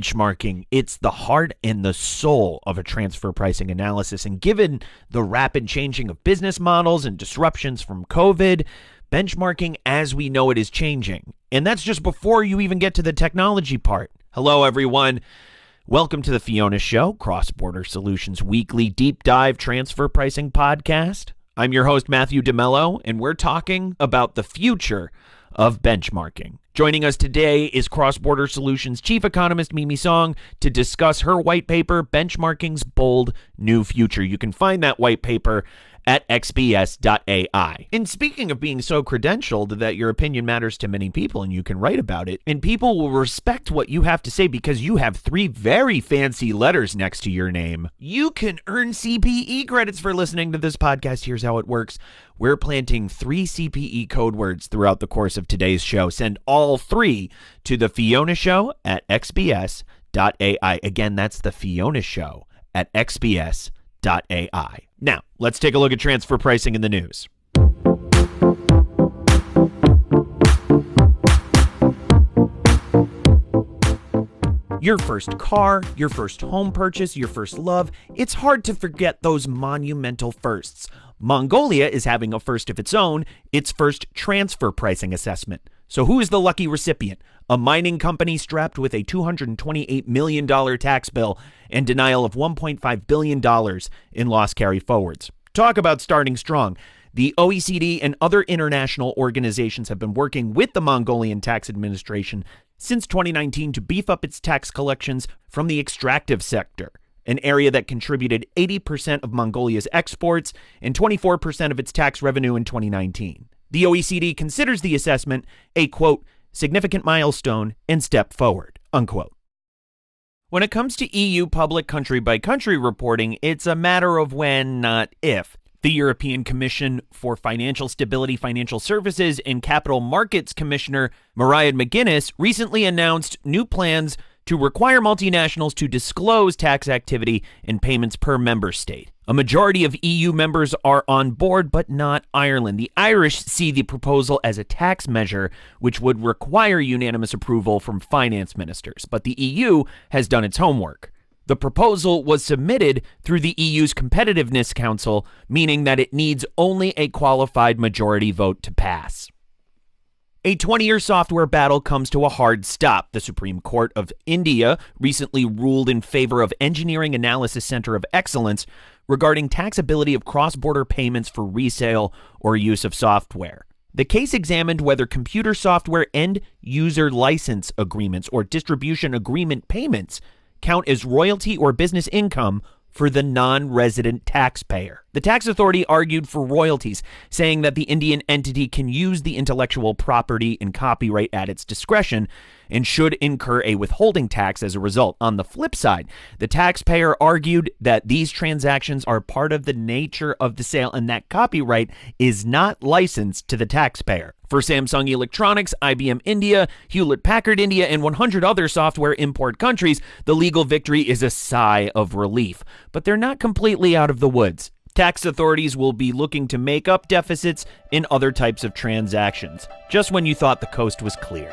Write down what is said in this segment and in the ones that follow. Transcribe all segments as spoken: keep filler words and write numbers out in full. benchmarking. It's the heart and the soul of a transfer pricing analysis. And given the rapid changing of business models and disruptions from COVID, benchmarking as we know it is changing. And that's just before you even get to the technology part. Hello, everyone. Welcome to the Fiona Show, Cross Border Solutions Weekly Deep Dive Transfer Pricing Podcast. I'm your host, Matthew DeMello, and we're talking about the future of benchmarking. Joining us today is Cross Border Solutions Chief Economist Mimi Song to discuss her white paper, Benchmarking's Bold New Future. You can find that white paper at x b s dot a i. And speaking of being so credentialed that your opinion matters to many people and you can write about it, and people will respect what you have to say because you have three very fancy letters next to your name, you can earn C P E credits for listening to this podcast. Here's how it works. We're planting three C P E code words throughout the course of today's show. Send all three to the Fiona Show at x b s dot a i. Again, that's the Fiona Show at x b s dot a i. Now, let's take a look at transfer pricing in the news. Your first car, your first home purchase, your first love. It's hard to forget those monumental firsts. Mongolia is having a first of its own, its first transfer pricing assessment. So who is the lucky recipient? A mining company strapped with a two hundred twenty-eight million dollars tax bill and denial of one point five billion dollars in loss carry forwards. Talk about starting strong. The O E C D and other international organizations have been working with the Mongolian Tax Administration since twenty nineteen to beef up its tax collections from the extractive sector, an area that contributed eighty percent of Mongolia's exports and twenty-four percent of its tax revenue in twenty nineteen. The O E C D considers the assessment a, quote, significant milestone and step forward, unquote. When it comes to E U public country-by-country reporting, it's a matter of when, not if. The European Commission for Financial Stability, Financial Services, and Capital Markets Commissioner Mariah McGuinness recently announced new plans to require multinationals to disclose tax activity and payments per member state. A majority of E U members are on board, but not Ireland. The Irish see the proposal as a tax measure, which would require unanimous approval from finance ministers. But the E U has done its homework. The proposal was submitted through the E U's Competitiveness Council, meaning that it needs only a qualified majority vote to pass. A twenty-year software battle comes to a hard stop. The Supreme Court of India recently ruled in favor of Engineering Analysis Center of Excellence regarding taxability of cross-border payments for resale or use of software. The case examined whether computer software and user license agreements or distribution agreement payments count as royalty or business income for the non-resident taxpayer. The tax authority argued for royalties, saying that the Indian entity can use the intellectual property and copyright at its discretion and should incur a withholding tax as a result. On the flip side, the taxpayer argued that these transactions are part of the nature of the sale and that copyright is not licensed to the taxpayer. For Samsung Electronics, I B M India, Hewlett-Packard India, and one hundred other software import countries, the legal victory is a sigh of relief. But they're not completely out of the woods. Tax authorities will be looking to make up deficits in other types of transactions, just when you thought the coast was clear.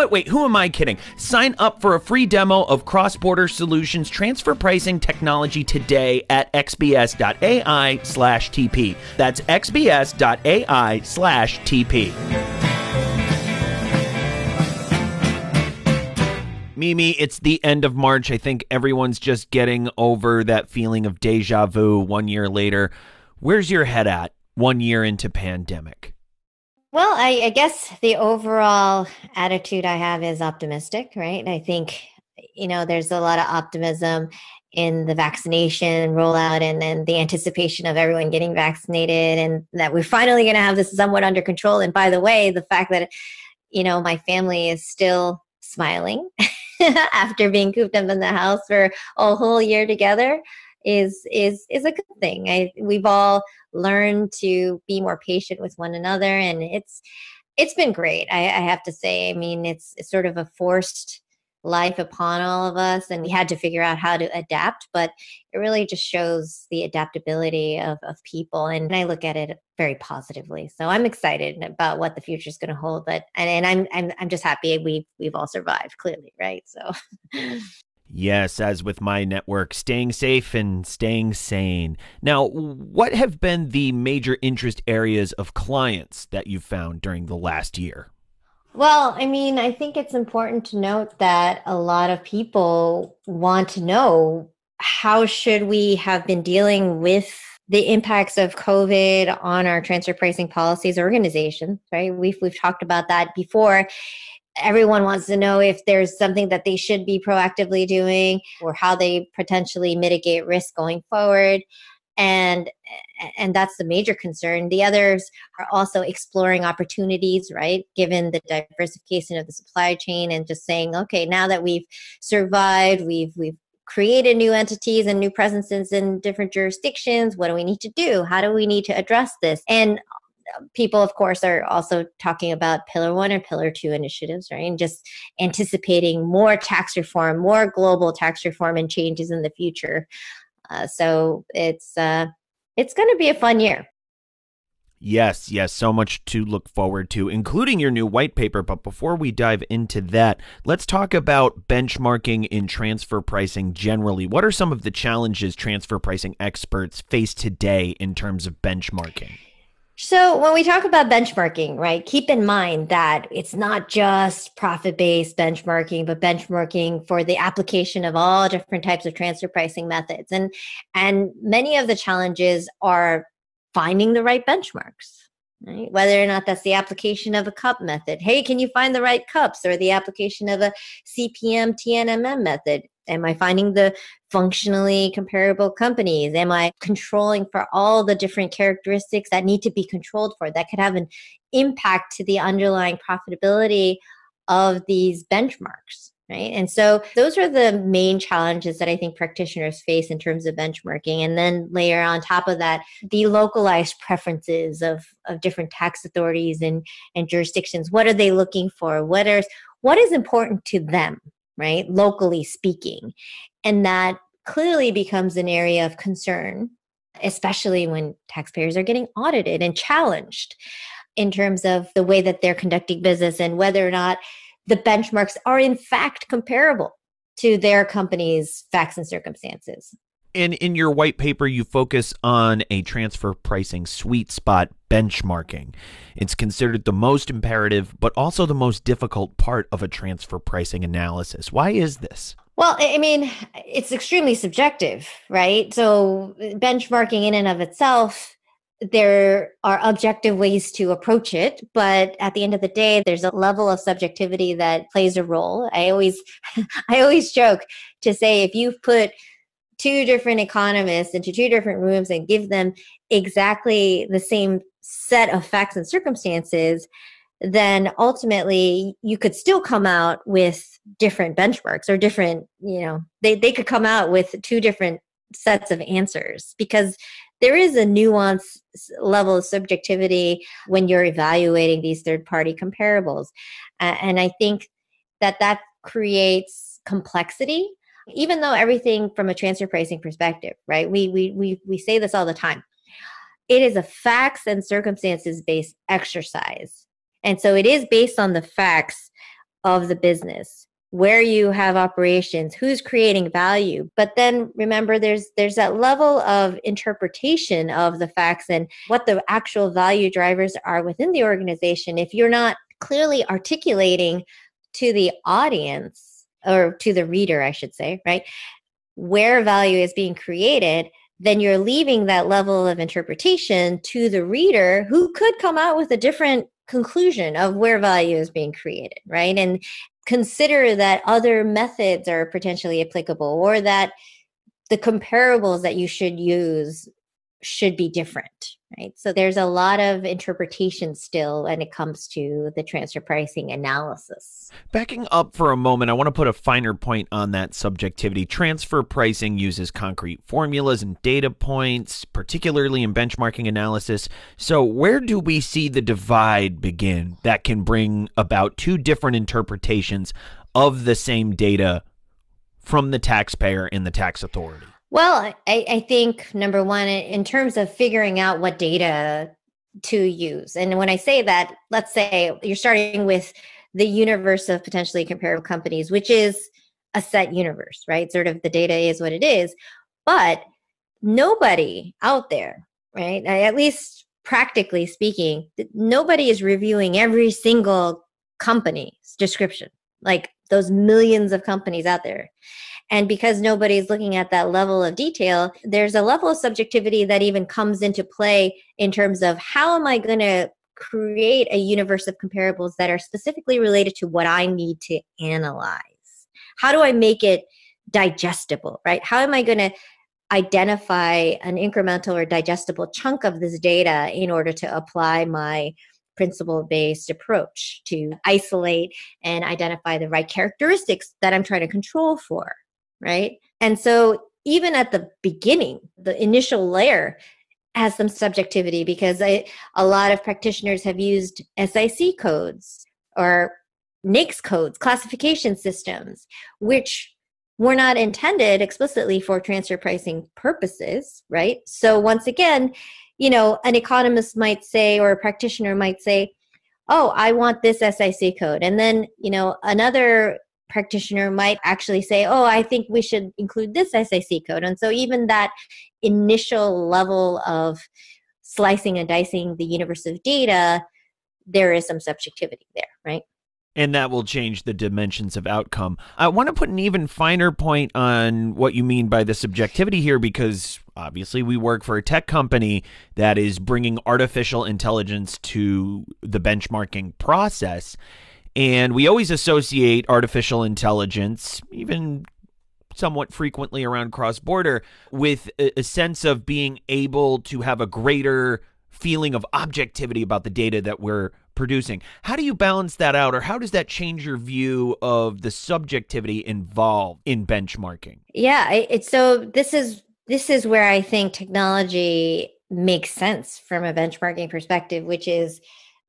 what? Wait, who am I kidding? Sign up for a free demo of Cross Border Solutions transfer pricing technology today at x b s dot a i slash t p. That's x b s dot a i slash t p. Mimi, it's the end of March. I think everyone's just getting over that feeling of deja vu one year later. Where's your head at one year into pandemic? Well, I, I guess the overall attitude I have is optimistic, right? I think, you know, there's a lot of optimism in the vaccination rollout and then the anticipation of everyone getting vaccinated and that we're finally going to have this somewhat under control. And by the way, the fact that, you know, my family is still smiling after being cooped up in the house for a whole year together is is is a good thing. I, we've all learned to be more patient with one another, and it's it's been great. I, I have to say. I mean, it's, it's sort of a forced life upon all of us, and we had to figure out how to adapt. But it really just shows the adaptability of of people, and I look at it very positively. So I'm excited about what the future is going to hold. But and, and I'm I'm I'm just happy we we've all survived. Clearly, right? So. Yes, as with my network, staying safe and staying sane. Now, what have been the major interest areas of clients that you've found during the last year? Well, I mean, I think it's important to note that a lot of people want to know how should we have been dealing with the impacts of COVID on our transfer pricing policies or organizations, right? We've, we've talked about that before. Everyone wants to know if there's something that they should be proactively doing or how they potentially mitigate risk going forward. And and that's the major concern. The others are also exploring opportunities, right? Given the diversification of the supply chain and just saying, okay, now that we've survived, we've we've created new entities and new presences in different jurisdictions, what do we need to do? How do we need to address this? And people, of course, are also talking about Pillar One and Pillar Two initiatives, right? And just anticipating more tax reform, more global tax reform and changes in the future. Uh, so it's uh, it's going to be a fun year. Yes, yes. So much to look forward to, including your new white paper. But before we dive into that, let's talk about benchmarking in transfer pricing generally. What are some of the challenges transfer pricing experts face today in terms of benchmarking? So when we talk about benchmarking, right, keep in mind that it's not just profit-based benchmarking, but benchmarking for the application of all different types of transfer pricing methods. And, and many of the challenges are finding the right benchmarks, right? Whether or not that's the application of a cup method. Hey, can you find the right cups? Or the application of a C P M T N M M method. Am I finding the functionally comparable companies? Am I controlling for all the different characteristics that need to be controlled for that could have an impact to the underlying profitability of these benchmarks, right? And so those are the main challenges that I think practitioners face in terms of benchmarking. And then layer on top of that, the localized preferences of, of different tax authorities and, and jurisdictions. What are they looking for? What is, what is important to them? Right? Locally speaking. And that clearly becomes an area of concern, especially when taxpayers are getting audited and challenged in terms of the way that they're conducting business and whether or not the benchmarks are in fact comparable to their company's facts and circumstances. And in your white paper, you focus on a transfer pricing sweet spot benchmarking. It's considered the most imperative, but also the most difficult part of a transfer pricing analysis. Why is this? Well, I mean, it's extremely subjective, right? So benchmarking in and of itself, there are objective ways to approach it. But at the end of the day, there's a level of subjectivity that plays a role. I always, I always joke to say, if you've put two different economists into two different rooms and give them exactly the same set of facts and circumstances, then ultimately you could still come out with different benchmarks or different, you know, they, they could come out with two different sets of answers because there is a nuanced level of subjectivity when you're evaluating these third-party comparables. Uh, and I think that that creates complexity. Even though everything from a transfer pricing perspective, right? We we we we say this all the time. It is a facts and circumstances based exercise. And so it is based on the facts of the business, where you have operations, who's creating value. But then remember, there's there's that level of interpretation of the facts and what the actual value drivers are within the organization. If you're not clearly articulating to the audience, or to the reader, I should say, right, where value is being created, then you're leaving that level of interpretation to the reader, who could come out with a different conclusion of where value is being created, right? And consider that other methods are potentially applicable, or that the comparables that you should use should be different, right? So there's a lot of interpretation still when it comes to the transfer pricing analysis. Backing up for a moment, I want to put a finer point on that subjectivity. Transfer pricing uses concrete formulas and data points, particularly in benchmarking analysis. So where do we see the divide begin that can bring about two different interpretations of the same data from the taxpayer and the tax authority? Well, I, I think, number one, in terms of figuring out what data to use, and when I say that, let's say you're starting with the universe of potentially comparable companies, which is a set universe, right? Sort of the data is what it is, but nobody out there, right, at least practically speaking, nobody is reviewing every single company's description, like those millions of companies out there. And because nobody's looking at that level of detail, there's a level of subjectivity that even comes into play in terms of how am I going to create a universe of comparables that are specifically related to what I need to analyze? How do I make it digestible, right? How am I going to identify an incremental or digestible chunk of this data in order to apply my principle-based approach to isolate and identify the right characteristics that I'm trying to control for? Right? And so even at the beginning, the initial layer has some subjectivity, because I, a lot of practitioners have used S I C codes or NAICS codes, classification systems, which were not intended explicitly for transfer pricing purposes, right? So once again, you know, an economist might say, or a practitioner might say, oh, I want this S I C code. And then, you know, another practitioner might actually say, oh, I think we should include this S I C code. And so even that initial level of slicing and dicing the universe of data, there is some subjectivity there, right? And that will change the dimensions of outcome. I want to put an even finer point on what you mean by the subjectivity here, because obviously we work for a tech company that is bringing artificial intelligence to the benchmarking process. And we always associate artificial intelligence, even somewhat frequently around cross-border, with a sense of being able to have a greater feeling of objectivity about the data that we're producing. How do you balance that out, or how does that change your view of the subjectivity involved in benchmarking? Yeah, it's, so this is this is where I think technology makes sense from a benchmarking perspective, which is,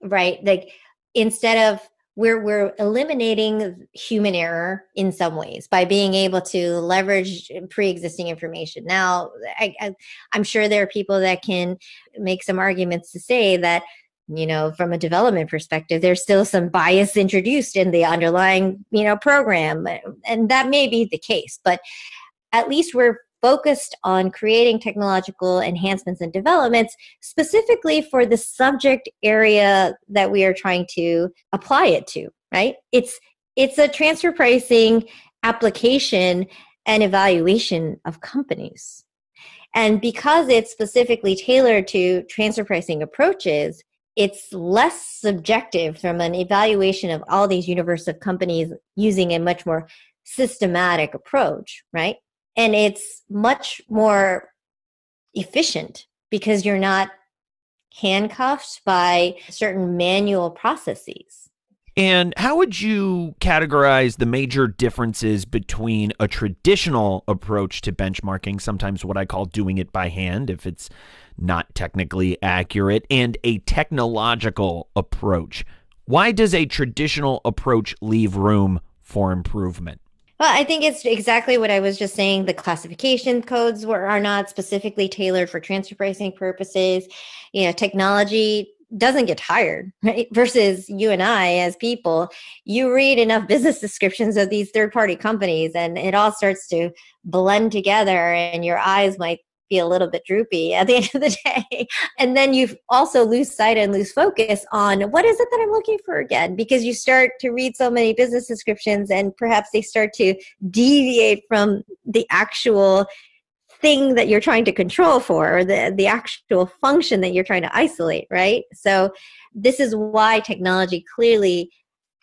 right, like instead of We're, we're eliminating human error in some ways by being able to leverage pre-existing information. Now, I, I, I'm sure there are people that can make some arguments to say that, you know, from a development perspective, there's still some bias introduced in the underlying, you know, program. And that may be the case, but at least we're focused on creating technological enhancements and developments specifically for the subject area that we are trying to apply it to, right? It's it's a transfer pricing application and evaluation of companies. And because it's specifically tailored to transfer pricing approaches, it's less subjective from an evaluation of all these universe of companies using a much more systematic approach, right? And it's much more efficient because you're not handcuffed by certain manual processes. And how would you categorize the major differences between a traditional approach to benchmarking, sometimes what I call doing it by hand, if it's not technically accurate, and a technological approach? Why does a traditional approach leave room for improvement? Well, I think it's exactly what I was just saying. The classification codes were, are not specifically tailored for transfer pricing purposes. You know, technology doesn't get tired, right? Versus you and I as people, you read enough business descriptions of these third-party companies and it all starts to blend together and your eyes might be a little bit droopy at the end of the day. And then you also lose sight and lose focus on what is it that I'm looking for again, because you start to read so many business descriptions and perhaps they start to deviate from the actual thing that you're trying to control for, or the, the actual function that you're trying to isolate, right? So this is why technology clearly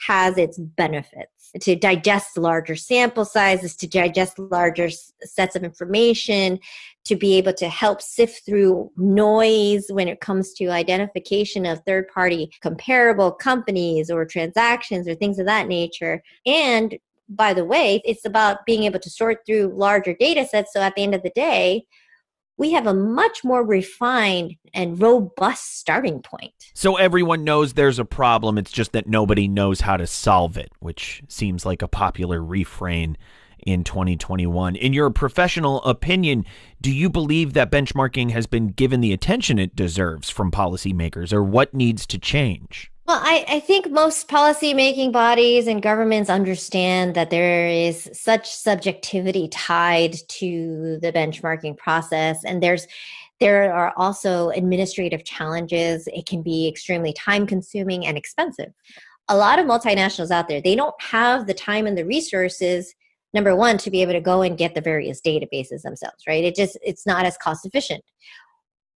has its benefits, to digest larger sample sizes, to digest larger sets of information, to be able to help sift through noise when it comes to identification of third-party comparable companies or transactions or things of that nature. And by the way, it's about being able to sort through larger data sets. So at the end of the day, we have a much more refined and robust starting point. So everyone knows there's a problem. It's just that nobody knows how to solve it, which seems like a popular refrain in twenty twenty-one. In your professional opinion, do you believe that benchmarking has been given the attention it deserves from policymakers, or what needs to change? Well, I, I think most policymaking bodies and governments understand that there is such subjectivity tied to the benchmarking process. And there's there are also administrative challenges. It can be extremely time-consuming and expensive. A lot of multinationals out there, they don't have the time and the resources, number one, to be able to go and get the various databases themselves, right? It just it's not as cost-efficient.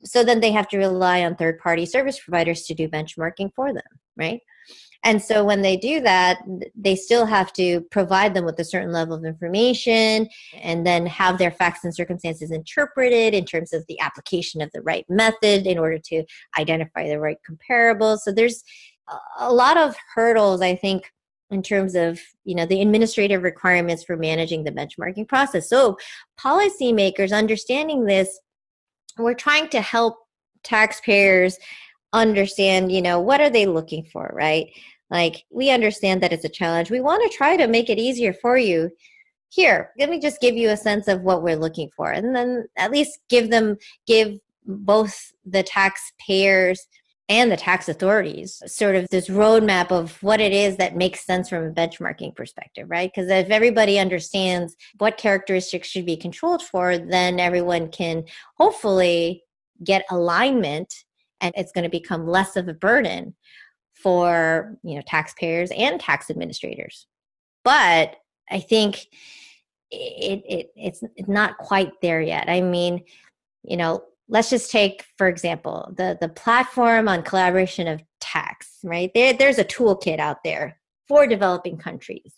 So then they have to rely on third-party service providers to do benchmarking for them, right? And so when they do that, they still have to provide them with a certain level of information and then have their facts and circumstances interpreted in terms of the application of the right method in order to identify the right comparables. So there's a lot of hurdles, I think, in terms of, you know, the administrative requirements for managing the benchmarking process. So policymakers understanding this, we're trying to help taxpayers understand, you know, what are they looking for, right? Like, we understand that it's a challenge. We want to try to make it easier for you. Here, let me just give you a sense of what we're looking for. And then at least give them, give both the taxpayers and the tax authorities sort of this roadmap of what it is that makes sense from a benchmarking perspective, right? Because if everybody understands what characteristics should be controlled for, then everyone can hopefully get alignment and it's going to become less of a burden for, you know, taxpayers and tax administrators. But I think it, it it's not quite there yet. I mean, you know, let's just take, for example, the, the platform on collaboration of tax, right? There, there's a toolkit out there for developing countries.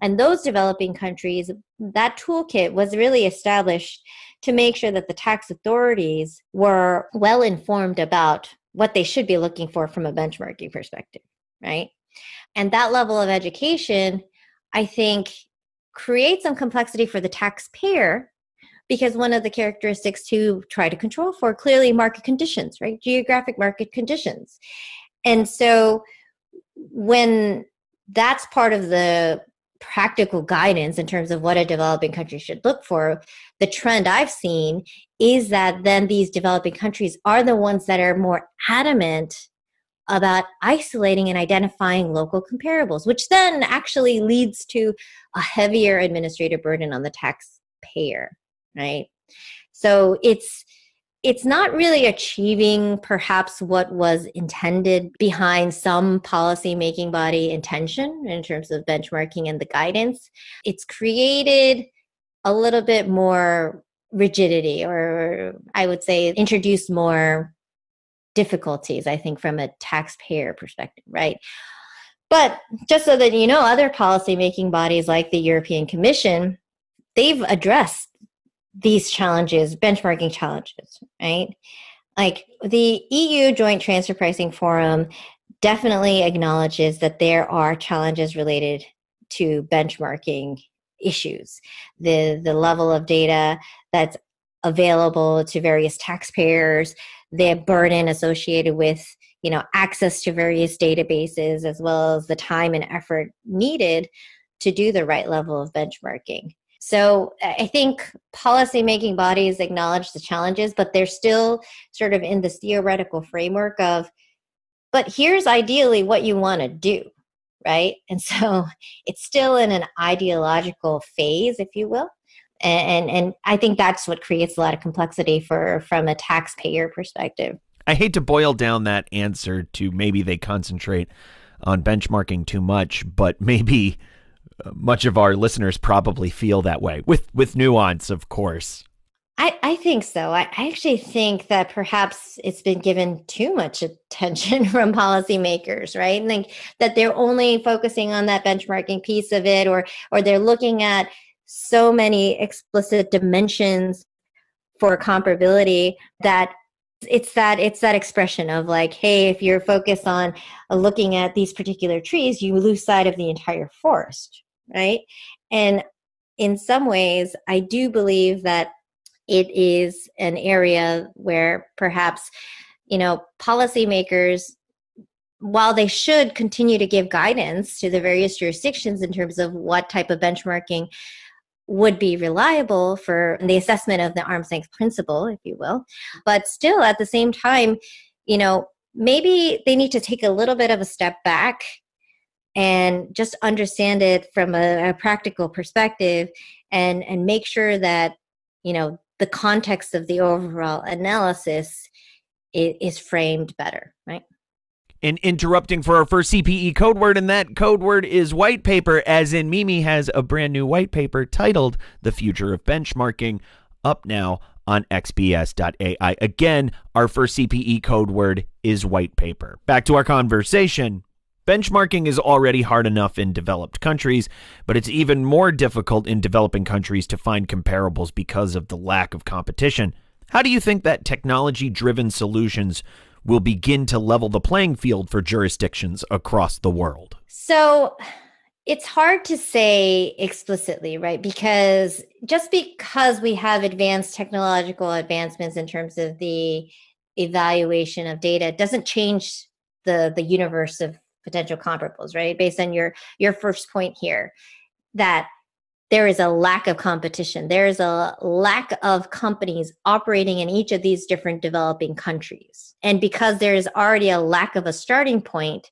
And those developing countries, that toolkit was really established to make sure that the tax authorities were well informed about what they should be looking for from a benchmarking perspective, right? And that level of education, I think, creates some complexity for the taxpayer, because one of the characteristics to try to control for, clearly market conditions, right? Geographic market conditions. And so when that's part of the practical guidance in terms of what a developing country should look for, the trend I've seen is that then these developing countries are the ones that are more adamant about isolating and identifying local comparables, which then actually leads to a heavier administrative burden on the taxpayer. Right? So it's it's not really achieving perhaps what was intended behind some policymaking body intention in terms of benchmarking and the guidance. It's created a little bit more rigidity, or I would say introduced more difficulties, I think, from a taxpayer perspective, right? But just so that you know, other policymaking bodies like the European Commission, they've addressed these challenges, benchmarking challenges, right? Like the E U Joint Transfer Pricing Forum definitely acknowledges that there are challenges related to benchmarking issues. The, the level of data that's available to various taxpayers, the burden associated with, you know, access to various databases, as well as the time and effort needed to do the right level of benchmarking. So I think policymaking bodies acknowledge the challenges, but they're still sort of in this theoretical framework of But here's ideally what you want to do, right? And so it's still in an ideological phase, if you will. And, and and I think that's what creates a lot of complexity for from a taxpayer perspective. I hate to boil down that answer to maybe they concentrate on benchmarking too much, but maybe much of our listeners probably feel that way, with with nuance, of course. I, I think so. I, I actually think that perhaps it's been given too much attention from policymakers, right? And like that they're only focusing on that benchmarking piece of it, or or they're looking at so many explicit dimensions for comparability that it's that it's that expression of like, hey, if you're focused on looking at these particular trees, you lose sight of the entire forest, right? And in some ways, I do believe that it is an area where perhaps, you know, policymakers, while they should continue to give guidance to the various jurisdictions in terms of what type of benchmarking would be reliable for the assessment of the arm's length principle, if you will. But still, at the same time, you know, maybe they need to take a little bit of a step back and just understand it from a, a practical perspective and, and make sure that, you know, the context of the overall analysis is, is framed better, right? And interrupting for our first C P E code word, and that code word is white paper, as in Mimi has a brand new white paper titled The Future of Benchmarking, up now on x b s dot a i. Again, our first C P E code word is white paper. Back to our conversation. Benchmarking is already hard enough in developed countries, but it's even more difficult in developing countries to find comparables because of the lack of competition. How do you think that technology-driven solutions will begin to level the playing field for jurisdictions across the world? So it's hard to say explicitly, right? Because just because we have advanced technological advancements in terms of the evaluation of data doesn't change the, the universe of potential comparables, right? Based on your, your first point here, that there is a lack of competition. There is a lack of companies operating in each of these different developing countries. And because there is already a lack of a starting point,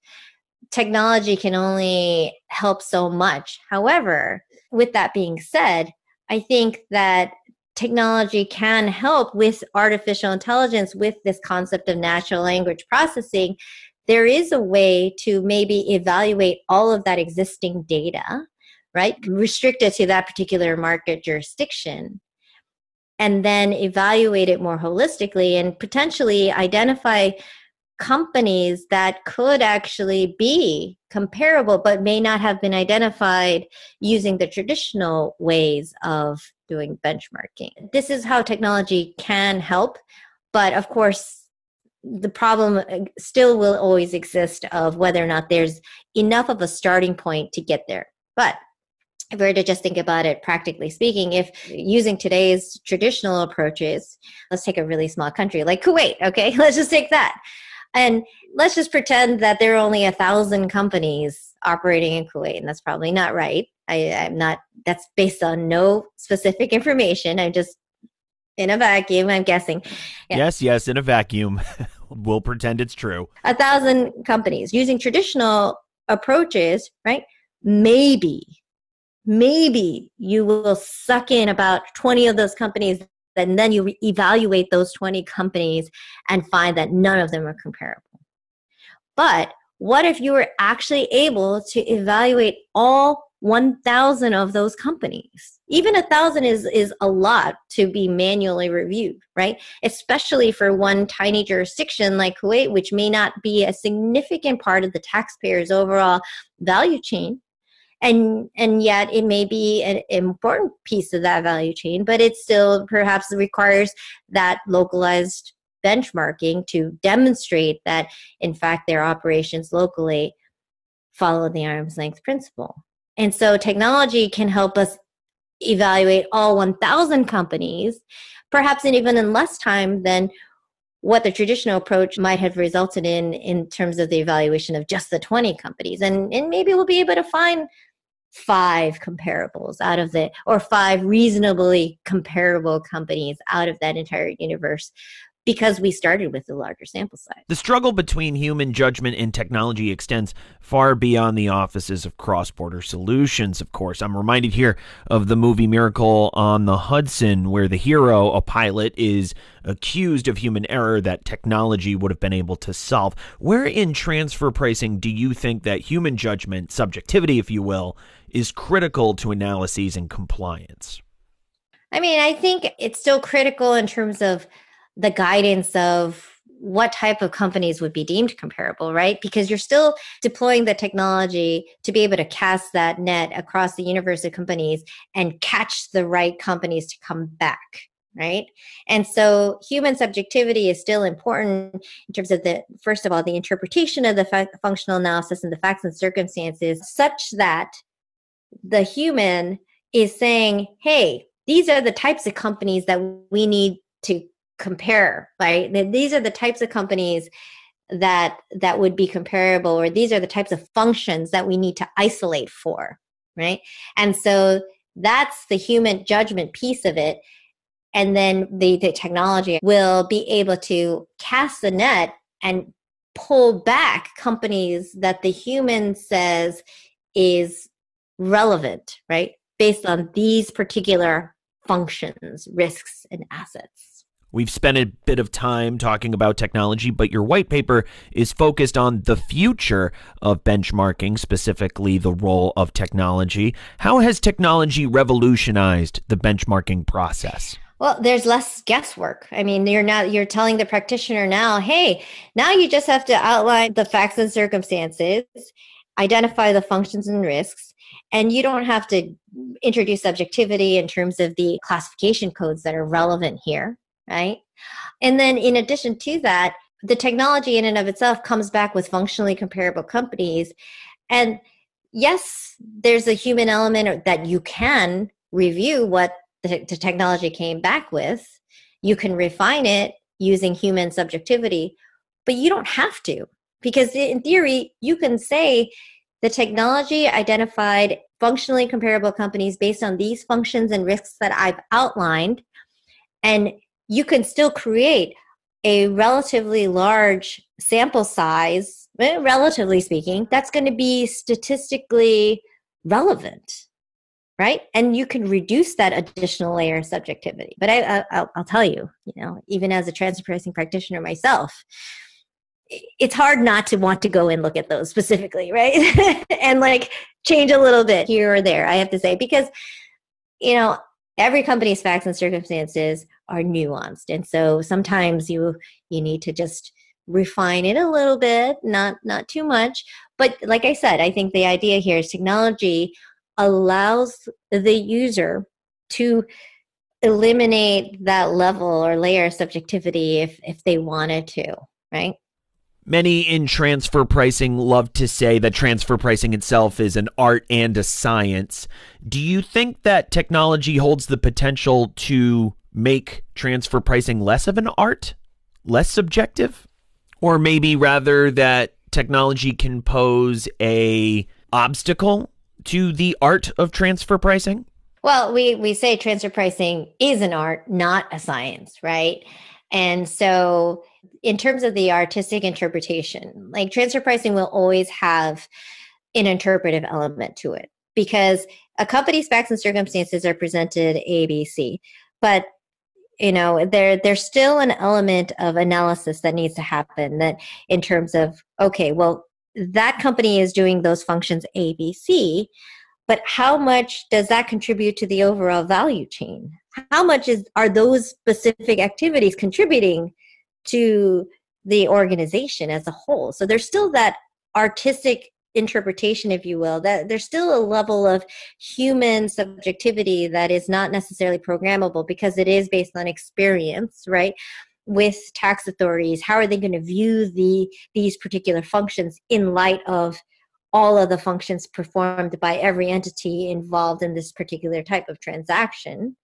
technology can only help so much. However, with that being said, I think that technology can help with artificial intelligence, with this concept of natural language processing. There is a way to maybe evaluate all of that existing data, right, restricted to that particular market jurisdiction, and then evaluate it more holistically and potentially identify companies that could actually be comparable but may not have been identified using the traditional ways of doing benchmarking. This is how technology can help, but of course, the problem still will always exist of whether or not there's enough of a starting point to get there. But if we were to just think about it practically speaking, if using today's traditional approaches, let's take a really small country like Kuwait, okay? Let's just take that. And let's just pretend that there are only a thousand companies operating in Kuwait, and that's probably not right. I, I'm not, that's based on no specific information. I'm just in a vacuum, I'm guessing. Yeah. Yes, yes, in a vacuum. We'll pretend it's true. A thousand companies using traditional approaches, right? Maybe, maybe you will suck in about twenty of those companies, and then you evaluate those twenty companies and find that none of them are comparable. But what if you were actually able to evaluate all one thousand of those companies? Even a thousand is, is a lot to be manually reviewed, right? Especially for one tiny jurisdiction like Kuwait, which may not be a significant part of the taxpayer's overall value chain. And and yet it may be an important piece of that value chain, but it still perhaps requires that localized benchmarking to demonstrate that, in fact, their operations locally follow the arm's length principle. And so technology can help us evaluate all one thousand companies, perhaps in even in less time than what the traditional approach might have resulted in in terms of the evaluation of just the twenty companies. And, and maybe we'll be able to find five comparables out of the, or five reasonably comparable companies out of that entire universe. because we started with a larger sample size. The struggle between human judgment and technology extends far beyond the offices of Cross-Border Solutions, of course. I'm reminded here of the movie Miracle on the Hudson, where the hero, a pilot, is accused of human error that technology would have been able to solve. Where in transfer pricing do you think that human judgment, subjectivity, if you will, is critical to analyses and compliance? I mean, I think it's still critical in terms of the guidance of what type of companies would be deemed comparable, right? Because you're still deploying the technology to be able to cast that net across the universe of companies and catch the right companies to come back, right? And so human subjectivity is still important in terms of the, first of all, the interpretation of the fa- functional analysis and the facts and circumstances, such that the human is saying, hey, these are the types of companies that we need to compare, right? These are the types of companies that that would be comparable, or these are the types of functions that we need to isolate for, right? And so that's the human judgment piece of it. And then the, the technology will be able to cast the net and pull back companies that the human says is relevant, right? Based on these particular functions, risks, and assets. We've spent a bit of time talking about technology, but your white paper is focused on the future of benchmarking, specifically the role of technology. How has technology revolutionized the benchmarking process? Well, there's less guesswork. I mean, you're not you're telling the practitioner now, hey, now you just have to outline the facts and circumstances, identify the functions and risks, and you don't have to introduce subjectivity in terms of the classification codes that are relevant here. Right? And then in addition to that, the technology in and of itself comes back with functionally comparable companies. And yes, there's a human element that you can review what the, the technology came back with. You can refine it using human subjectivity, but you don't have to, because in theory, you can say the technology identified functionally comparable companies based on these functions and risks that I've outlined, and you can still create a relatively large sample size, relatively speaking, that's going to be statistically relevant, right? And you can reduce that additional layer of subjectivity. But I, I, I'll, I'll tell you, you know, even as a transfer pricing practitioner myself, it's hard not to want to go and look at those specifically, right? And like change a little bit here or there, I have to say, because, you know, every company's facts and circumstances are nuanced. And so sometimes you you need to just refine it a little bit, not not too much. But like I said, I think the idea here is technology allows the user to eliminate that level or layer of subjectivity if if they wanted to, right? Many in transfer pricing love to say that transfer pricing itself is an art and a science. Do you think that technology holds the potential to make transfer pricing less of an art, less subjective? Or maybe rather that technology can pose a obstacle to the art of transfer pricing? Well, we, we say transfer pricing is an art, not a science, right? And so in terms of the artistic interpretation, like transfer pricing will always have an interpretive element to it, because a company's facts and circumstances are presented A, B, C, but you know, there there's still an element of analysis that needs to happen, that in terms of, okay, well, that company is doing those functions A, B, C, but how much does that contribute to the overall value chain? How much is are those specific activities contributing to the organization as a whole? So there's still that artistic interpretation, if you will, that there's still a level of human subjectivity that is not necessarily programmable, because it is based on experience, right? With tax authorities, how are they going to view the these particular functions in light of all of the functions performed by every entity involved in this particular type of transaction?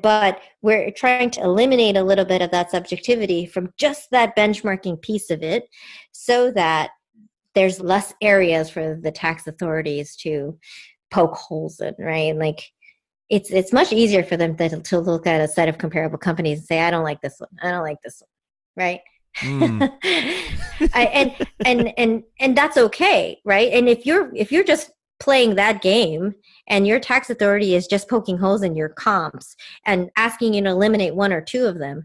But we're trying to eliminate a little bit of that subjectivity from just that benchmarking piece of it, so that there's less areas for the tax authorities to poke holes in, right? Like it's it's much easier for them to, to look at a set of comparable companies and say, I don't like this one, I don't like this one, right? Mm. I, and and and and that's okay, right? And if you're if you're just playing that game and your tax authority is just poking holes in your comps and asking you to eliminate one or two of them,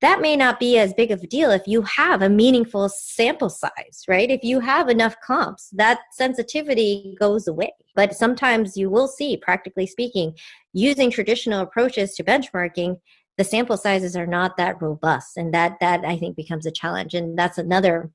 that may not be as big of a deal if you have a meaningful sample size, right? If you have enough comps, that sensitivity goes away. But sometimes you will see, practically speaking, using traditional approaches to benchmarking, the sample sizes are not that robust. And that, that I think becomes a challenge. And that's another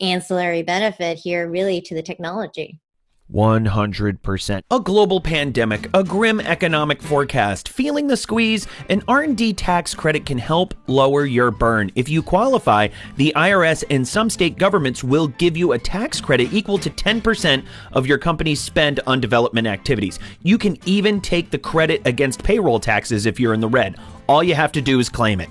ancillary benefit here really to the technology. one hundred percent. A global pandemic, a grim economic forecast, feeling the squeeze, an R and D tax credit can help lower your burn. If you qualify, the I R S and some state governments will give you a tax credit equal to ten percent of your company's spend on development activities. You can even take the credit against payroll taxes if you're in the red. All you have to do is claim it.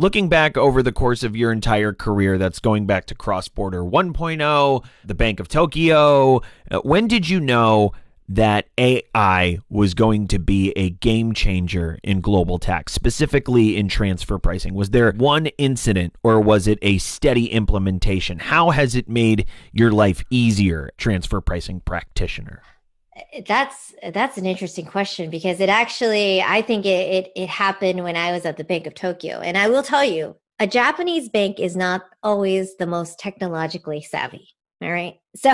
Looking back over the course of your entire career, that's going back to Cross Border one point oh, the Bank of Tokyo, when did you know that A I was going to be a game changer in global tax, specifically in transfer pricing? Was there one incident or was it a steady implementation? How has it made your life easier, transfer pricing practitioner? That's that's an interesting question because it actually, I think it, it it happened when I was at the Bank of Tokyo. And I will tell you, a Japanese bank is not always the most technologically savvy. All right. So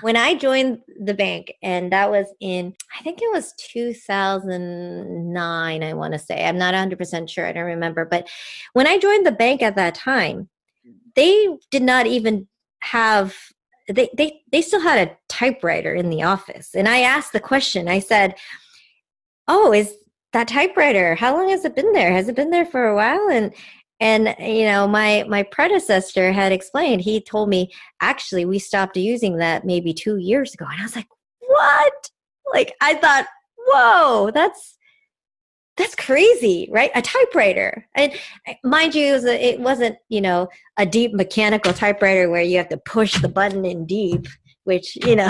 when I joined the bank, and that was in, I think it was two thousand nine, I want to say. I'm not one hundred percent sure. I don't remember. But when I joined the bank at that time, they did not even have They they they still had a typewriter in the office. And I asked the question, I said, oh, is that typewriter, how long has it been there? Has it been there for a while? And, and you know, my, my predecessor had explained, he told me, actually, we stopped using that maybe two years ago. And I was like, what? Like, I thought, whoa, that's, that's crazy, right? A typewriter. And mind you, it, was a, it wasn't, you know, a deep mechanical typewriter where you have to push the button in deep, which, you know,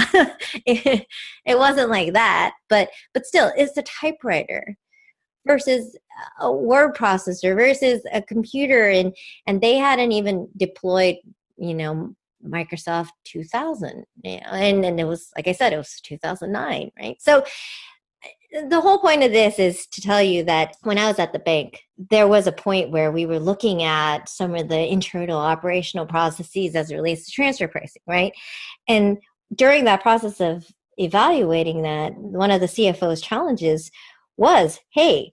it, it wasn't like that. But but still, it's a typewriter versus a word processor versus a computer. And, and they hadn't even deployed, you know, Microsoft two thousand. You know, and, and it was, like I said, it was two thousand nine, right? So the whole point of this is to tell you that when I was at the bank, there was a point where we were looking at some of the internal operational processes as it relates to transfer pricing, right? And during that process of evaluating that, one of the C F O's challenges was, hey,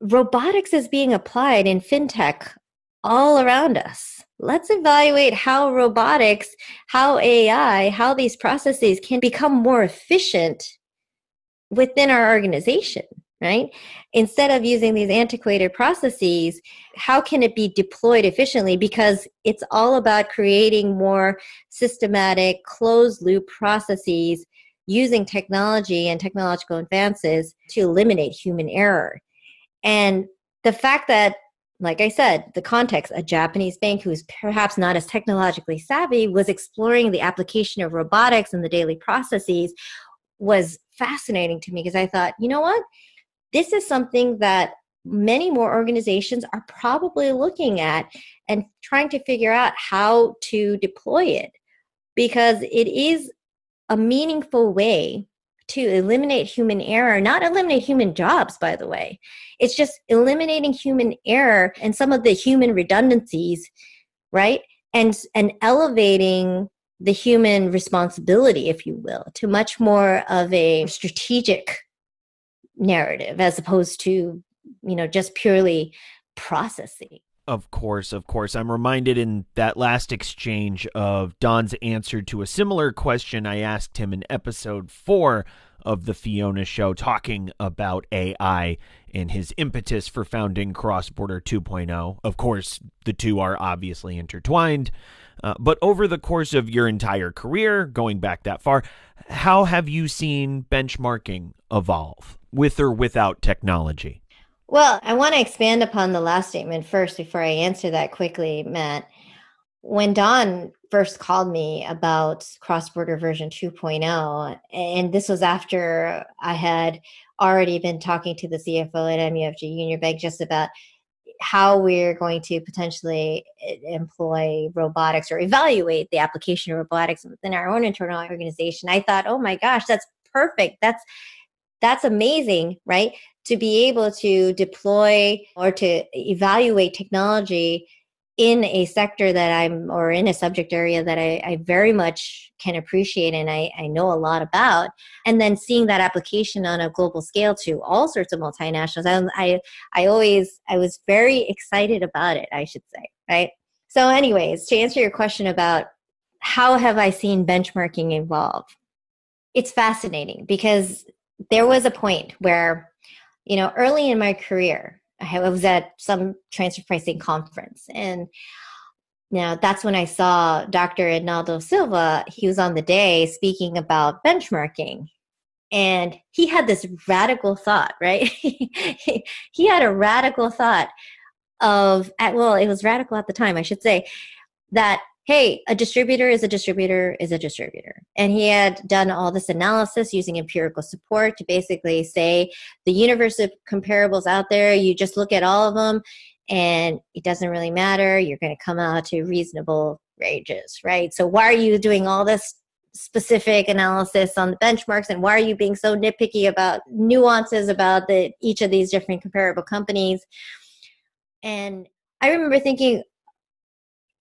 robotics is being applied in fintech all around us. Let's evaluate how robotics, how A I, how these processes can become more efficient within our organization, right? Instead of using these antiquated processes, how can it be deployed efficiently? Because it's all about creating more systematic, closed-loop processes using technology and technological advances to eliminate human error. And the fact that, like I said, the context, a Japanese bank who's perhaps not as technologically savvy was exploring the application of robotics in the daily processes was fascinating to me because I thought, you know what? This is something that many more organizations are probably looking at and trying to figure out how to deploy it because it is a meaningful way to eliminate human error, not eliminate human jobs, by the way. It's just eliminating human error and some of the human redundancies, right? And, and elevating the human responsibility, if you will, to much more of a strategic narrative as opposed to, you know, just purely processing. Of course, of course. I'm reminded in that last exchange of Don's answer to a similar question I asked him in episode four of the Fiona Show, talking about A I and his impetus for founding Cross Border two point oh. Of course, the two are obviously intertwined. Uh, but over the course of your entire career, going back that far, how have you seen benchmarking evolve with or without technology? Well, I want to expand upon the last statement first before I answer that quickly, Matt. When Don first called me about cross-border version two point oh, and this was after I had already been talking to the C F O at M U F G Union Bank just about how we're going to potentially employ robotics or evaluate the application of robotics within our own internal organization, I thought, oh my gosh, that's perfect. That's That's amazing, right? To be able to deploy or to evaluate technology in a sector that I'm, or in a subject area that I, I very much can appreciate and I, I know a lot about. And then seeing that application on a global scale to all sorts of multinationals. I, I, I always, I was very excited about it, I should say, right? So anyways, to answer your question about how have I seen benchmarking evolve? It's fascinating because there was a point where, you know, early in my career, I was at some transfer pricing conference. And now that's when I saw Doctor Arnaldo Silva. He was on the day speaking about benchmarking. And he had this radical thought, right? He had a radical thought of, well, it was radical at the time, I should say, that hey, a distributor is a distributor is a distributor. And he had done all this analysis using empirical support to basically say the universe of comparables out there, you just look at all of them and it doesn't really matter. You're going to come out to reasonable ranges, right? So why are you doing all this specific analysis on the benchmarks and why are you being so nitpicky about nuances about the, each of these different comparable companies? And I remember thinking,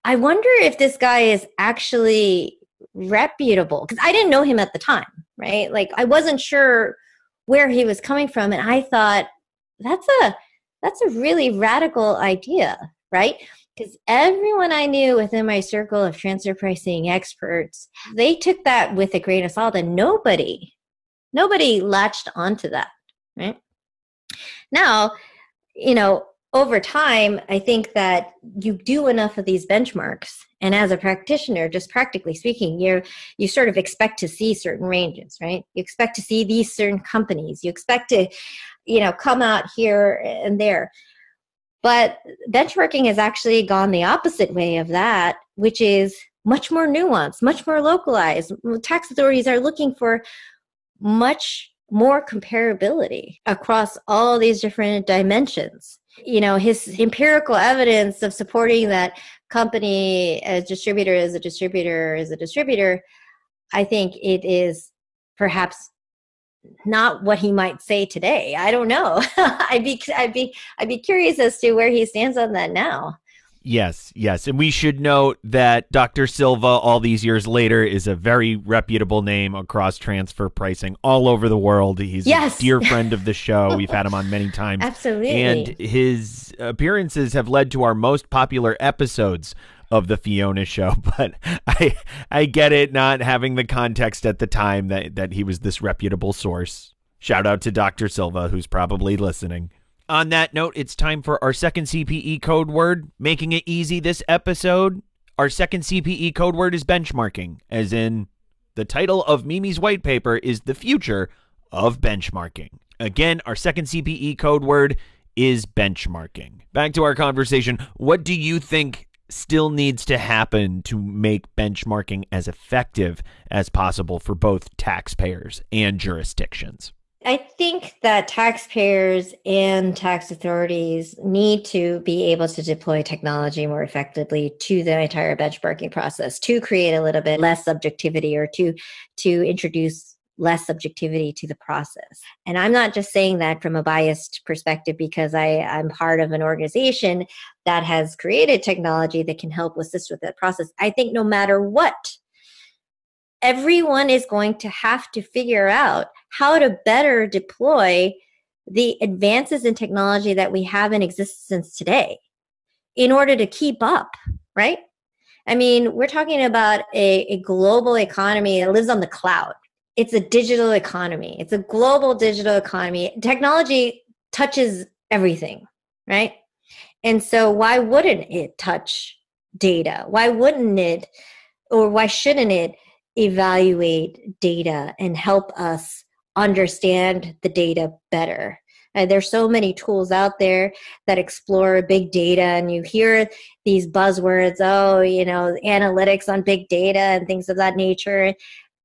I wonder if this guy is actually reputable, because I didn't know him at the time, right? Like I wasn't sure where he was coming from. And I thought that's a, that's a really radical idea, right? Because everyone I knew within my circle of transfer pricing experts, they took that with a grain of salt and nobody, nobody latched onto that, right? Now, you know, over time, I think that you do enough of these benchmarks. And as a practitioner, just practically speaking, you you sort of expect to see certain ranges, right? You expect to see these certain companies. You expect to, you know, come out here and there. But benchmarking has actually gone the opposite way of that, which is much more nuanced, much more localized. Tax authorities are looking for much more comparability across all these different dimensions. You know, his empirical evidence of supporting that company as distributor is a distributor is a distributor, I think it is perhaps not what he might say today. I don't know. I'd be, I'd be, I'd be curious as to where he stands on that now. Yes, yes. And we should note that Doctor Silva, all these years later, is a very reputable name across transfer pricing all over the world. He's yes. a dear friend of the show. We've had him on many times. Absolutely. And his appearances have led to our most popular episodes of the Fiona Show. But I I get it, not having the context at the time that, that he was this reputable source. Shout out to Doctor Silva, who's probably listening. On that note, it's time for our second C P E code word, making it easy this episode. Our second C P E code word is benchmarking, as in the title of Mimi's white paper is The Future of Benchmarking. Again, our second C P E code word is benchmarking. Back to our conversation. What do you think still needs to happen to make benchmarking as effective as possible for both taxpayers and jurisdictions? I think that taxpayers and tax authorities need to be able to deploy technology more effectively to the entire benchmarking process to create a little bit less subjectivity or to, to introduce less subjectivity to the process. And I'm not just saying that from a biased perspective because I, I'm part of an organization that has created technology that can help assist with that process. I think no matter what, everyone is going to have to figure out how to better deploy the advances in technology that we have in existence today. in order to keep up, right? I mean, we're talking about a, a global economy that lives on the cloud. It's a digital economy. It's a global digital economy. Technology touches everything, right? And so why wouldn't it touch data? Why wouldn't it, or why shouldn't it evaluate data and help us understand the data better? Uh, there's so many tools out there that explore big data, and you hear these buzzwords, oh, you know, analytics on big data and things of that nature.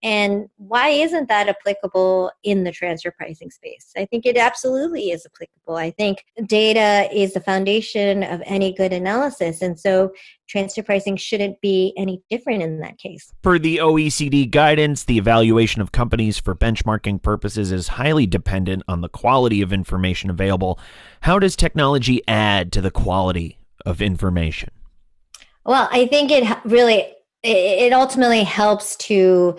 And why isn't that applicable in the transfer pricing space? I think it absolutely is applicable. I think data is the foundation of any good analysis. And so transfer pricing shouldn't be any different in that case. Per the O E C D guidance, the evaluation of companies for benchmarking purposes is highly dependent on the quality of information available. How does technology add to the quality of information? Well, I think it really, it ultimately helps to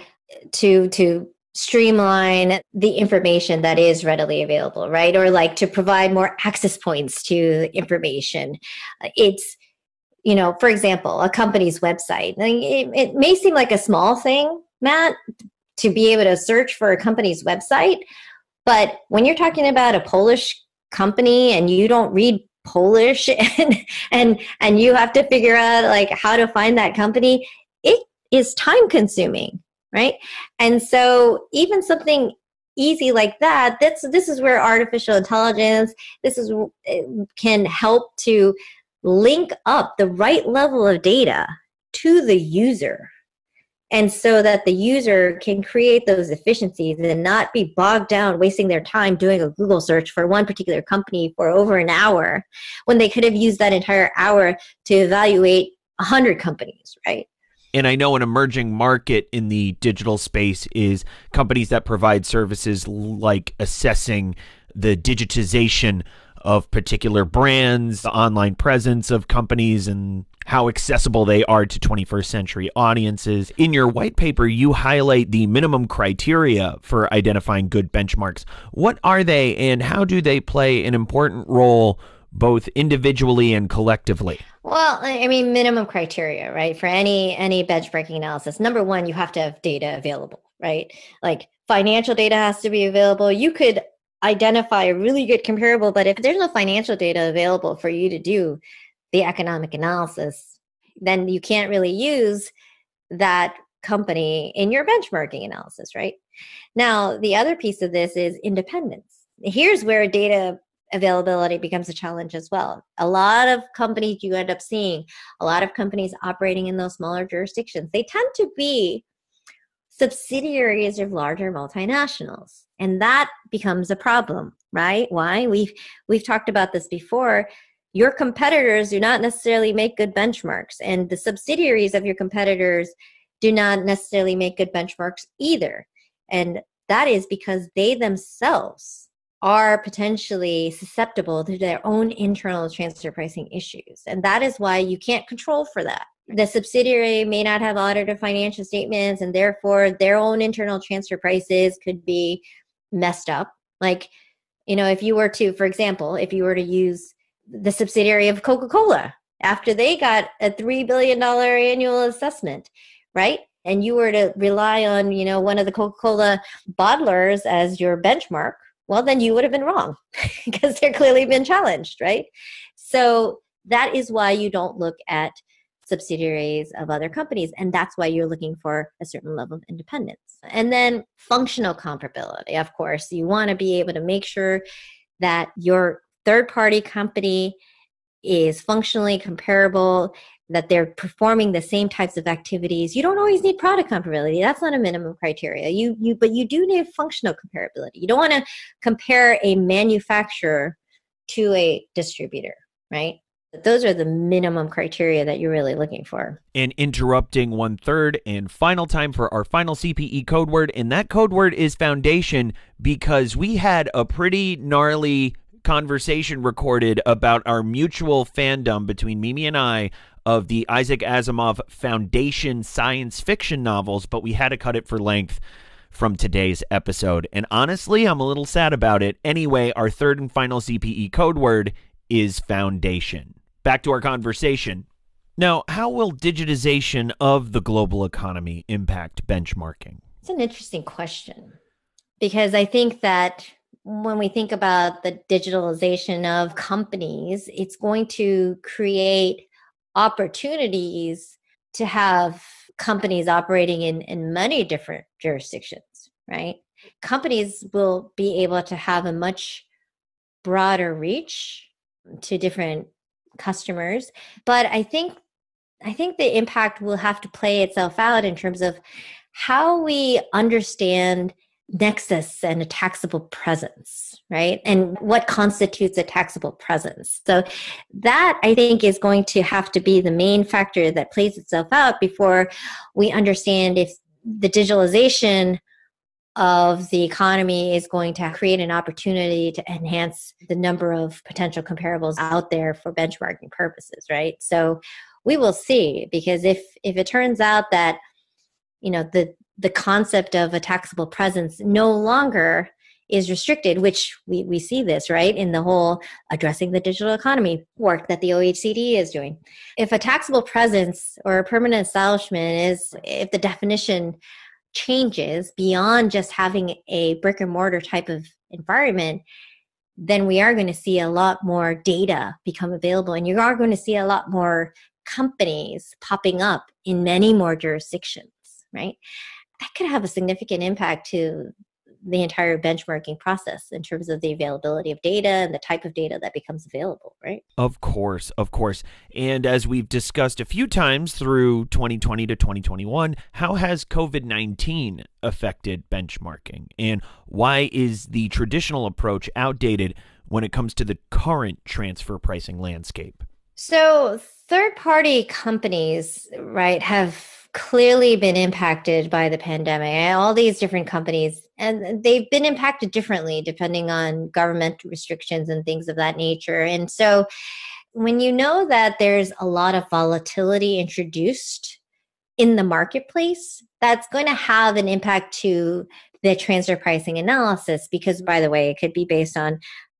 to to streamline the information that is readily available, right? Or like to provide more access points to information. It's, you know, for example, a company's website. It, it may seem like a small thing, Matt, to be able to search for a company's website. But when you're talking about a Polish company and you don't read Polish and and, and you have to figure out like how to find that company, it is time consuming. Right. And so even something easy like that, that's, this is where artificial intelligence, this is can help to link up the right level of data to the user. And so that the user can create those efficiencies and not be bogged down, wasting their time doing a Google search for one particular company for over an hour when they could have used that entire hour to evaluate one hundred companies, right? And I know an emerging market in the digital space is companies that provide services like assessing the digitization of particular brands, the online presence of companies, and how accessible they are to twenty-first century audiences. In your white paper, you highlight the minimum criteria for identifying good benchmarks. What are they, and how do they play an important role both individually and collectively? Well, I mean, minimum criteria, right? For any any benchmarking analysis, number one, you have to have data available, right? Like financial data has to be available. You could identify a really good comparable, but if there's no financial data available for you to do the economic analysis, then you can't really use that company in your benchmarking analysis, right? Now, the other piece of this is independence. Here's where data availability becomes a challenge as well. A lot of companies you end up seeing, a lot of companies operating in those smaller jurisdictions, they tend to be subsidiaries of larger multinationals. And that becomes a problem, right? Why? We've, we've talked about this before. Your competitors do not necessarily make good benchmarks, and the subsidiaries of your competitors do not necessarily make good benchmarks either. And that is because they themselves are potentially susceptible to their own internal transfer pricing issues. And that is why you can't control for that. The subsidiary may not have audited financial statements, and therefore their own internal transfer prices could be messed up. Like, you know, if you were to, for example, if you were to use the subsidiary of Coca-Cola after they got a three billion dollars annual assessment, right? And you were to rely on, you know, one of the Coca-Cola bottlers as your benchmark, well, then you would have been wrong because they're clearly been challenged, right? So that is why you don't look at subsidiaries of other companies. And that's why you're looking for a certain level of independence. And then functional comparability, of course. You want to be able to make sure that your third-party company is functionally comparable, that they're performing the same types of activities. You don't always need product comparability. That's not a minimum criteria. You, you, but you do need functional comparability. You don't want to compare a manufacturer to a distributor, right? But those are the minimum criteria that you're really looking for. And interrupting one third and final time for our final C P E code word. And that code word is foundation, because we had a pretty gnarly conversation recorded about our mutual fandom between Mimi and I of the Isaac Asimov Foundation science fiction novels, but we had to cut it for length from today's episode. And honestly, I'm a little sad about it. Anyway, our third and final C P E code word is foundation. back to our conversation. Now, how will digitization of the global economy impact benchmarking? It's an interesting question, because I think that when we think about the digitalization of companies, it's going to create opportunities to have companies operating in, in many different jurisdictions, right? Companies will be able to have a much broader reach to different customers. But I think I think the impact will have to play itself out in terms of how we understand nexus and a taxable presence, right? And what constitutes a taxable presence. So that, I think, is going to have to be the main factor that plays itself out before we understand if the digitalization of the economy is going to create an opportunity to enhance the number of potential comparables out there for benchmarking purposes, right? So we will see, because if if it turns out that, you know, the the concept of a taxable presence no longer is restricted, which we, we see this, right, in the whole addressing the digital economy work that the O E C D is doing. If a taxable presence or a permanent establishment is, if the definition changes beyond just having a brick and mortar type of environment, then we are going to see a lot more data become available, and you are going to see a lot more companies popping up in many more jurisdictions, right? That could have a significant impact to the entire benchmarking process in terms of the availability of data and the type of data that becomes available, right? Of course, of course. And as we've discussed a few times through twenty twenty to twenty twenty-one, how has COVID nineteen affected benchmarking? And why is the traditional approach outdated when it comes to the current transfer pricing landscape? So third-party companies, right, have clearly been impacted by the pandemic. All these different companies, and they've been impacted differently depending on government restrictions and things of that nature. And so when you know that there's a lot of volatility introduced in the marketplace, that's going to have an impact to the transfer pricing analysis, because, by the way, it could be based on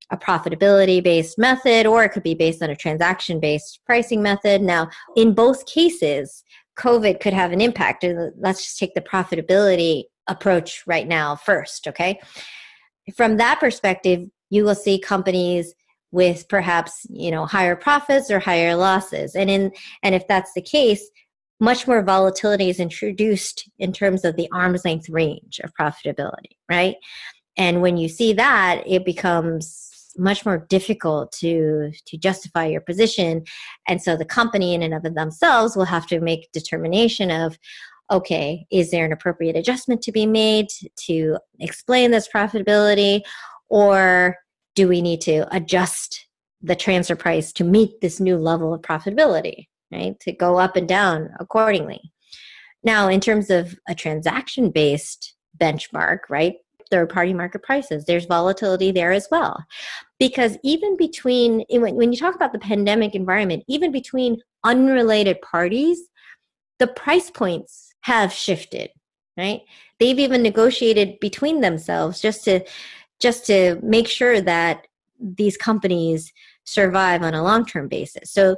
a profitability-based method, or it could be based on a transaction-based pricing method. Now, in both cases, COVID could have an impact. Let's just take the profitability approach right now first, okay? From that perspective, you will see companies with perhaps, you know, higher profits or higher losses. And in and if that's the case, much more volatility is introduced in terms of the arm's length range of profitability, right? And when you see that, it becomes much more difficult to to justify your position. And so the company in and of themselves will have to make determination of, okay, is there an appropriate adjustment to be made to explain this profitability? Or do we need to adjust the transfer price to meet this new level of profitability, right? To go up and down accordingly. Now, in terms of a transaction-based benchmark, right? Third-party market prices, there's volatility there as well. Because even between, when you talk about the pandemic environment, even between unrelated parties, the price points have shifted, right? They've even negotiated between themselves just to, just to make sure that these companies survive on a long-term basis. So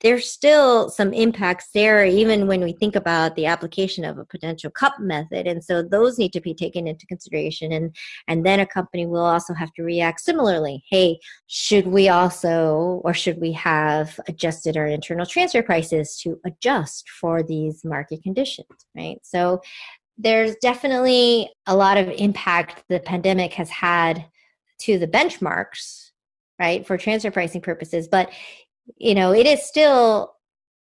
there's still some impacts there, even when we think about the application of a potential cup method. And so those need to be taken into consideration. And, and then a company will also have to react similarly. Hey, should we also, or should we have adjusted our internal transfer prices to adjust for these market conditions, right? So there's definitely a lot of impact the pandemic has had to the benchmarks, right, for transfer pricing purposes. But you know, it is still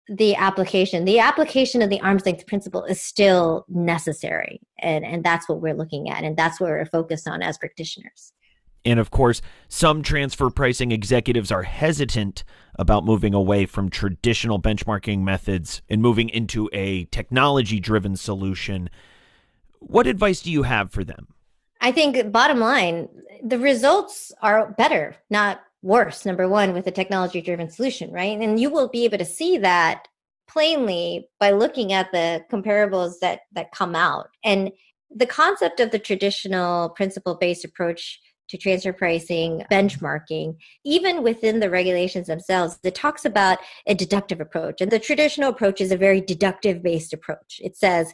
the application. The application of the arm's length principle is still necessary. And, and that's what we're looking at. And that's what we're focused on as practitioners. And of course, some transfer pricing executives are hesitant about moving away from traditional benchmarking methods and moving into a technology-driven solution. What advice do you have for them? I think, bottom line, the results are better, not worse, number one, with a technology-driven solution, right? And you will be able to see that plainly by looking at the comparables that, that come out. And the concept of the traditional principle-based approach to transfer pricing benchmarking, even within the regulations themselves, it talks about a deductive approach. And the traditional approach is a very deductive-based approach. It says,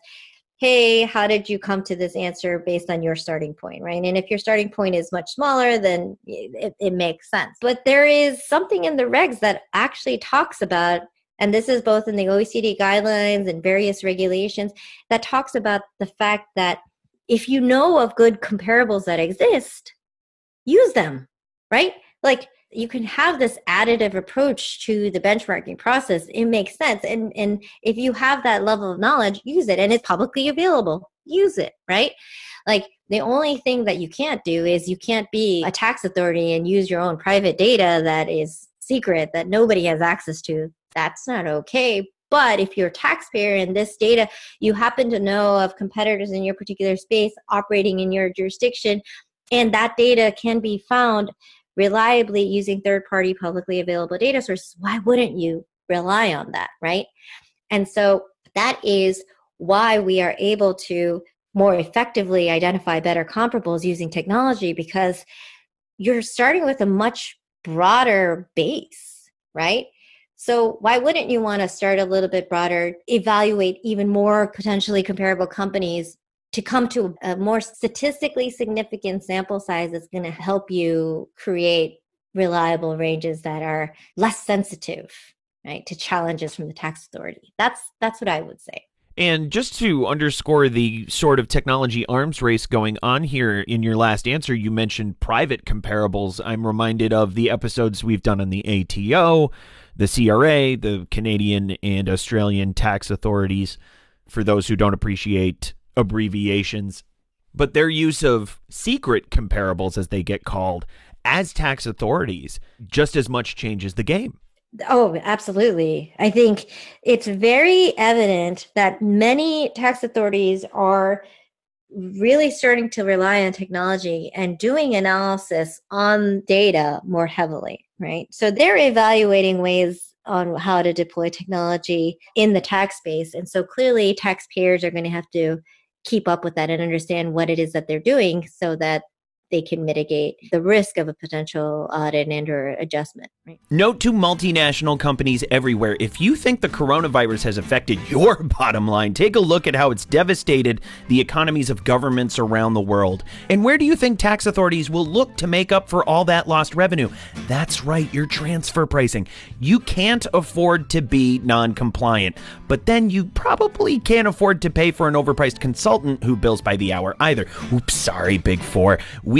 hey, how did you come to this answer based on your starting point, right? And if your starting point is much smaller, then it, it makes sense. But there is something in the regs that actually talks about, and this is both in the O E C D guidelines and various regulations, that talks about the fact that if you know of good comparables that exist, use them, right? Like, you can have this additive approach to the benchmarking process. It makes sense. And, and if you have that level of knowledge, use it. And it's publicly available. Use it, right? Like, the only thing that you can't do is you can't be a tax authority and use your own private data that is secret, that nobody has access to. That's not okay. But if you're a taxpayer and this data, you happen to know of competitors in your particular space operating in your jurisdiction, and that data can be found reliably using third-party publicly available data sources, why wouldn't you rely on that, right? And so that is why we are able to more effectively identify better comparables using technology, because you're starting with a much broader base, right? So why wouldn't you want to start a little bit broader, evaluate even more potentially comparable companies to come to a more statistically significant sample size that's going to help you create reliable ranges that are less sensitive, right, to challenges from the tax authority. That's that's what I would say. And just to underscore the sort of technology arms race going on here, in your last answer, you mentioned private comparables. I'm reminded of the episodes we've done on the A T O, the C R A, the Canadian and Australian tax authorities, for those who don't appreciate abbreviations, but their use of secret comparables, as they get called, as tax authorities, just as much changes the game. Oh, absolutely. I think it's very evident that many tax authorities are really starting to rely on technology and doing analysis on data more heavily, right? So they're evaluating ways on how to deploy technology in the tax space. And so clearly taxpayers are going to have to keep up with that and understand what it is that they're doing so that they can mitigate the risk of a potential audit and or adjustment. Right? Note to multinational companies everywhere, if you think the coronavirus has affected your bottom line, take a look at how it's devastated the economies of governments around the world. And where do you think tax authorities will look to make up for all that lost revenue? That's right, your transfer pricing. You can't afford to be non-compliant, but then you probably can't afford to pay for an overpriced consultant who bills by the hour either. Oops, sorry, Big Four. We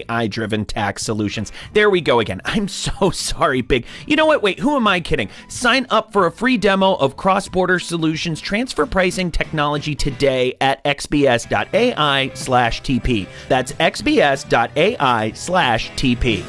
I. A I-driven tax solutions. There we go again. I'm so sorry, Big. You know what? Wait, who am I kidding? Sign up for a free demo of Cross Border Solutions transfer pricing technology today at x b s dot a i slash t p. That's x b s dot a i slash t p.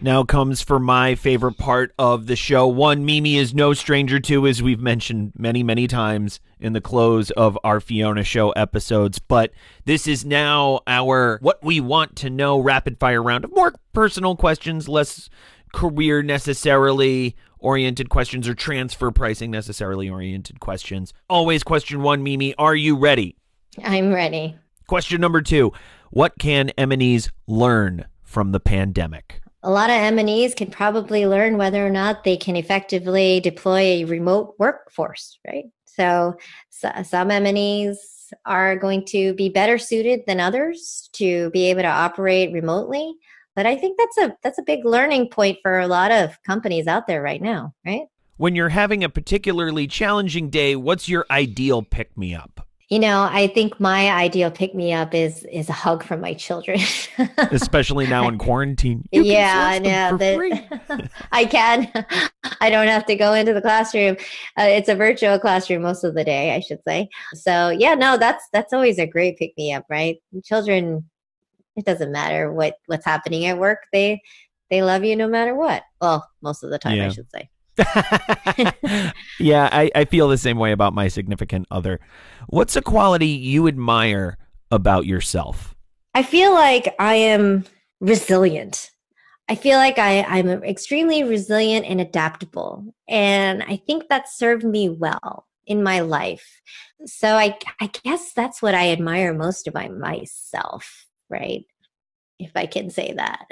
Now comes for my favorite part of the show. One, Mimi is no stranger to, as we've mentioned many, many times in the close of our Fiona Show episodes. But this is now our what we want to know rapid fire round of more personal questions, less career necessarily oriented questions or transfer pricing necessarily oriented questions. Always question one, Mimi, are you ready? I'm ready. Question number two, what can M and Es learn from the pandemic? A lot of M and Es can probably learn whether or not they can effectively deploy a remote workforce, right? So, so some M and Es are going to be better suited than others to be able to operate remotely. But I think that's a that's a big learning point for a lot of companies out there right now, right? When you're having a particularly challenging day, what's your ideal pick-me-up? You know, I think my ideal pick-me-up is is a hug from my children. Especially now in quarantine. You yeah, can no, that, I can. I don't have to go into the classroom. Uh, it's a virtual classroom most of the day, I should say. So yeah, no, that's that's always a great pick-me-up, right? Children, it doesn't matter what, what's happening at work. They, they love you no matter what. Well, most of the time, yeah. I should say. Yeah, I, I feel the same way about my significant other. What's a quality you admire about yourself? I feel like I am resilient. I feel like I, I'm extremely resilient and adaptable. And I think that served me well in my life. So I, I guess that's what I admire most about myself, right? If I can say that.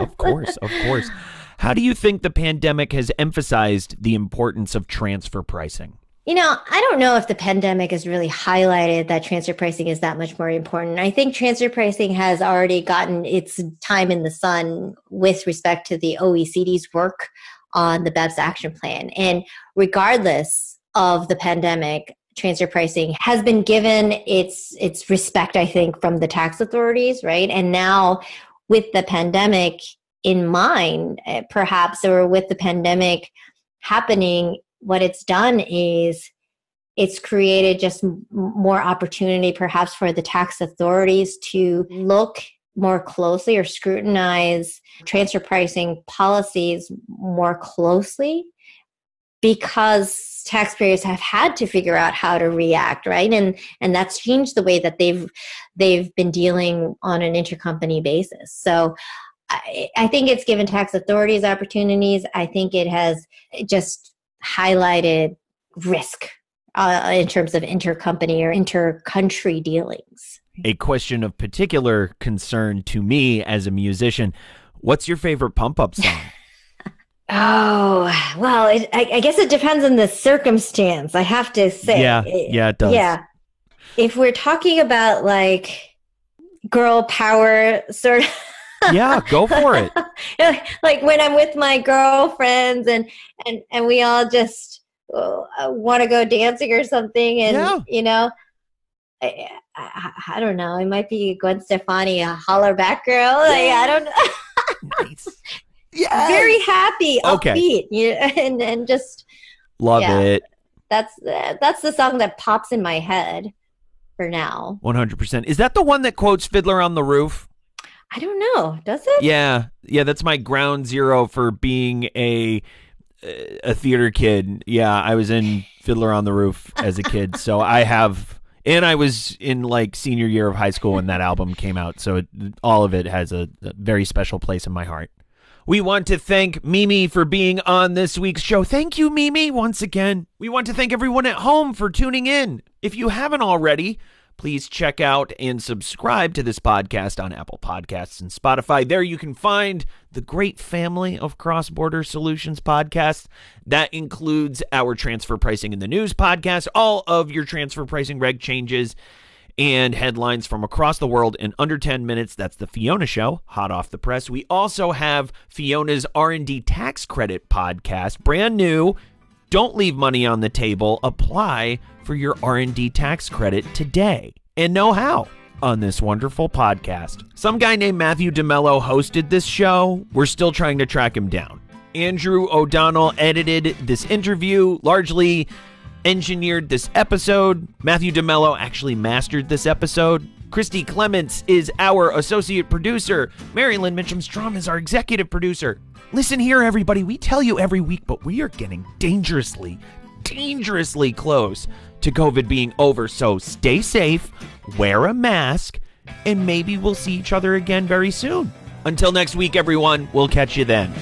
Of course, of course. How do you think the pandemic has emphasized the importance of transfer pricing? You know, I don't know if the pandemic has really highlighted that transfer pricing is that much more important. I think transfer pricing has already gotten its time in the sun with respect to the O E C D's work on the BEPS action plan. And regardless of the pandemic, transfer pricing has been given its its respect, I think, from the tax authorities, right? And now with the pandemic in mind, perhaps, or with the pandemic happening, what it's done is it's created just m- more opportunity, perhaps, for the tax authorities to look more closely or scrutinize transfer pricing policies more closely, because taxpayers have had to figure out how to react, right? And and that's changed the way that they've they've been dealing on an intercompany basis. So I, I think it's given tax authorities opportunities. I think it has just highlighted risk uh, in terms of intercompany or intercountry dealings. A question of particular concern to me as a musician, what's your favorite pump-up song? Oh, well, it, I, I guess it depends on the circumstance, I have to say. Yeah, yeah, it does. Yeah. If we're talking about like girl power sort of. Yeah, go for it. Like when I'm with my girlfriends and, and, and we all just uh, want to go dancing or something. And, yeah. you know, I, I, I don't know. It might be Gwen Stefani, a holler back girl. Like, I don't know. Nice. Yes. Very happy, upbeat, okay. you know, and, and just. Love yeah, it. That's, uh, that's the song that pops in my head for now. one hundred percent. Is that the one that quotes Fiddler on the Roof? I don't know. Does it? Yeah. Yeah, that's my ground zero for being a a theater kid. Yeah, I was in Fiddler on the Roof as a kid. So I have, and I was in like senior year of high school when that album came out. So it, all of it has a, a very special place in my heart. We want to thank Mimi for being on this week's show. Thank you, Mimi, once again. We want to thank everyone at home for tuning in. If you haven't already, please check out and subscribe to this podcast on Apple Podcasts and Spotify. There you can find the great family of Cross Border Solutions podcasts. That includes our Transfer Pricing in the News podcast, all of your transfer pricing reg changes and headlines from across the world in under ten minutes. That's the Fiona Show, hot off the press. We also have Fiona's R and D Tax Credit podcast, brand new. Don't leave money on the table. Apply for your R and D tax credit today and know how on this wonderful podcast. Some guy named Matthew DeMello hosted this show. We're still trying to track him down. Andrew O'Donnell edited this interview, largely engineered this episode. Matthew DeMello actually mastered this episode. Christy Clements is our associate producer. Marilyn Mitchum-Strom is our executive producer. Listen here, everybody, we tell you every week, but we are getting dangerously, dangerously close to COVID being over. So stay safe, wear a mask, and maybe we'll see each other again very soon. Until next week, everyone, we'll catch you then.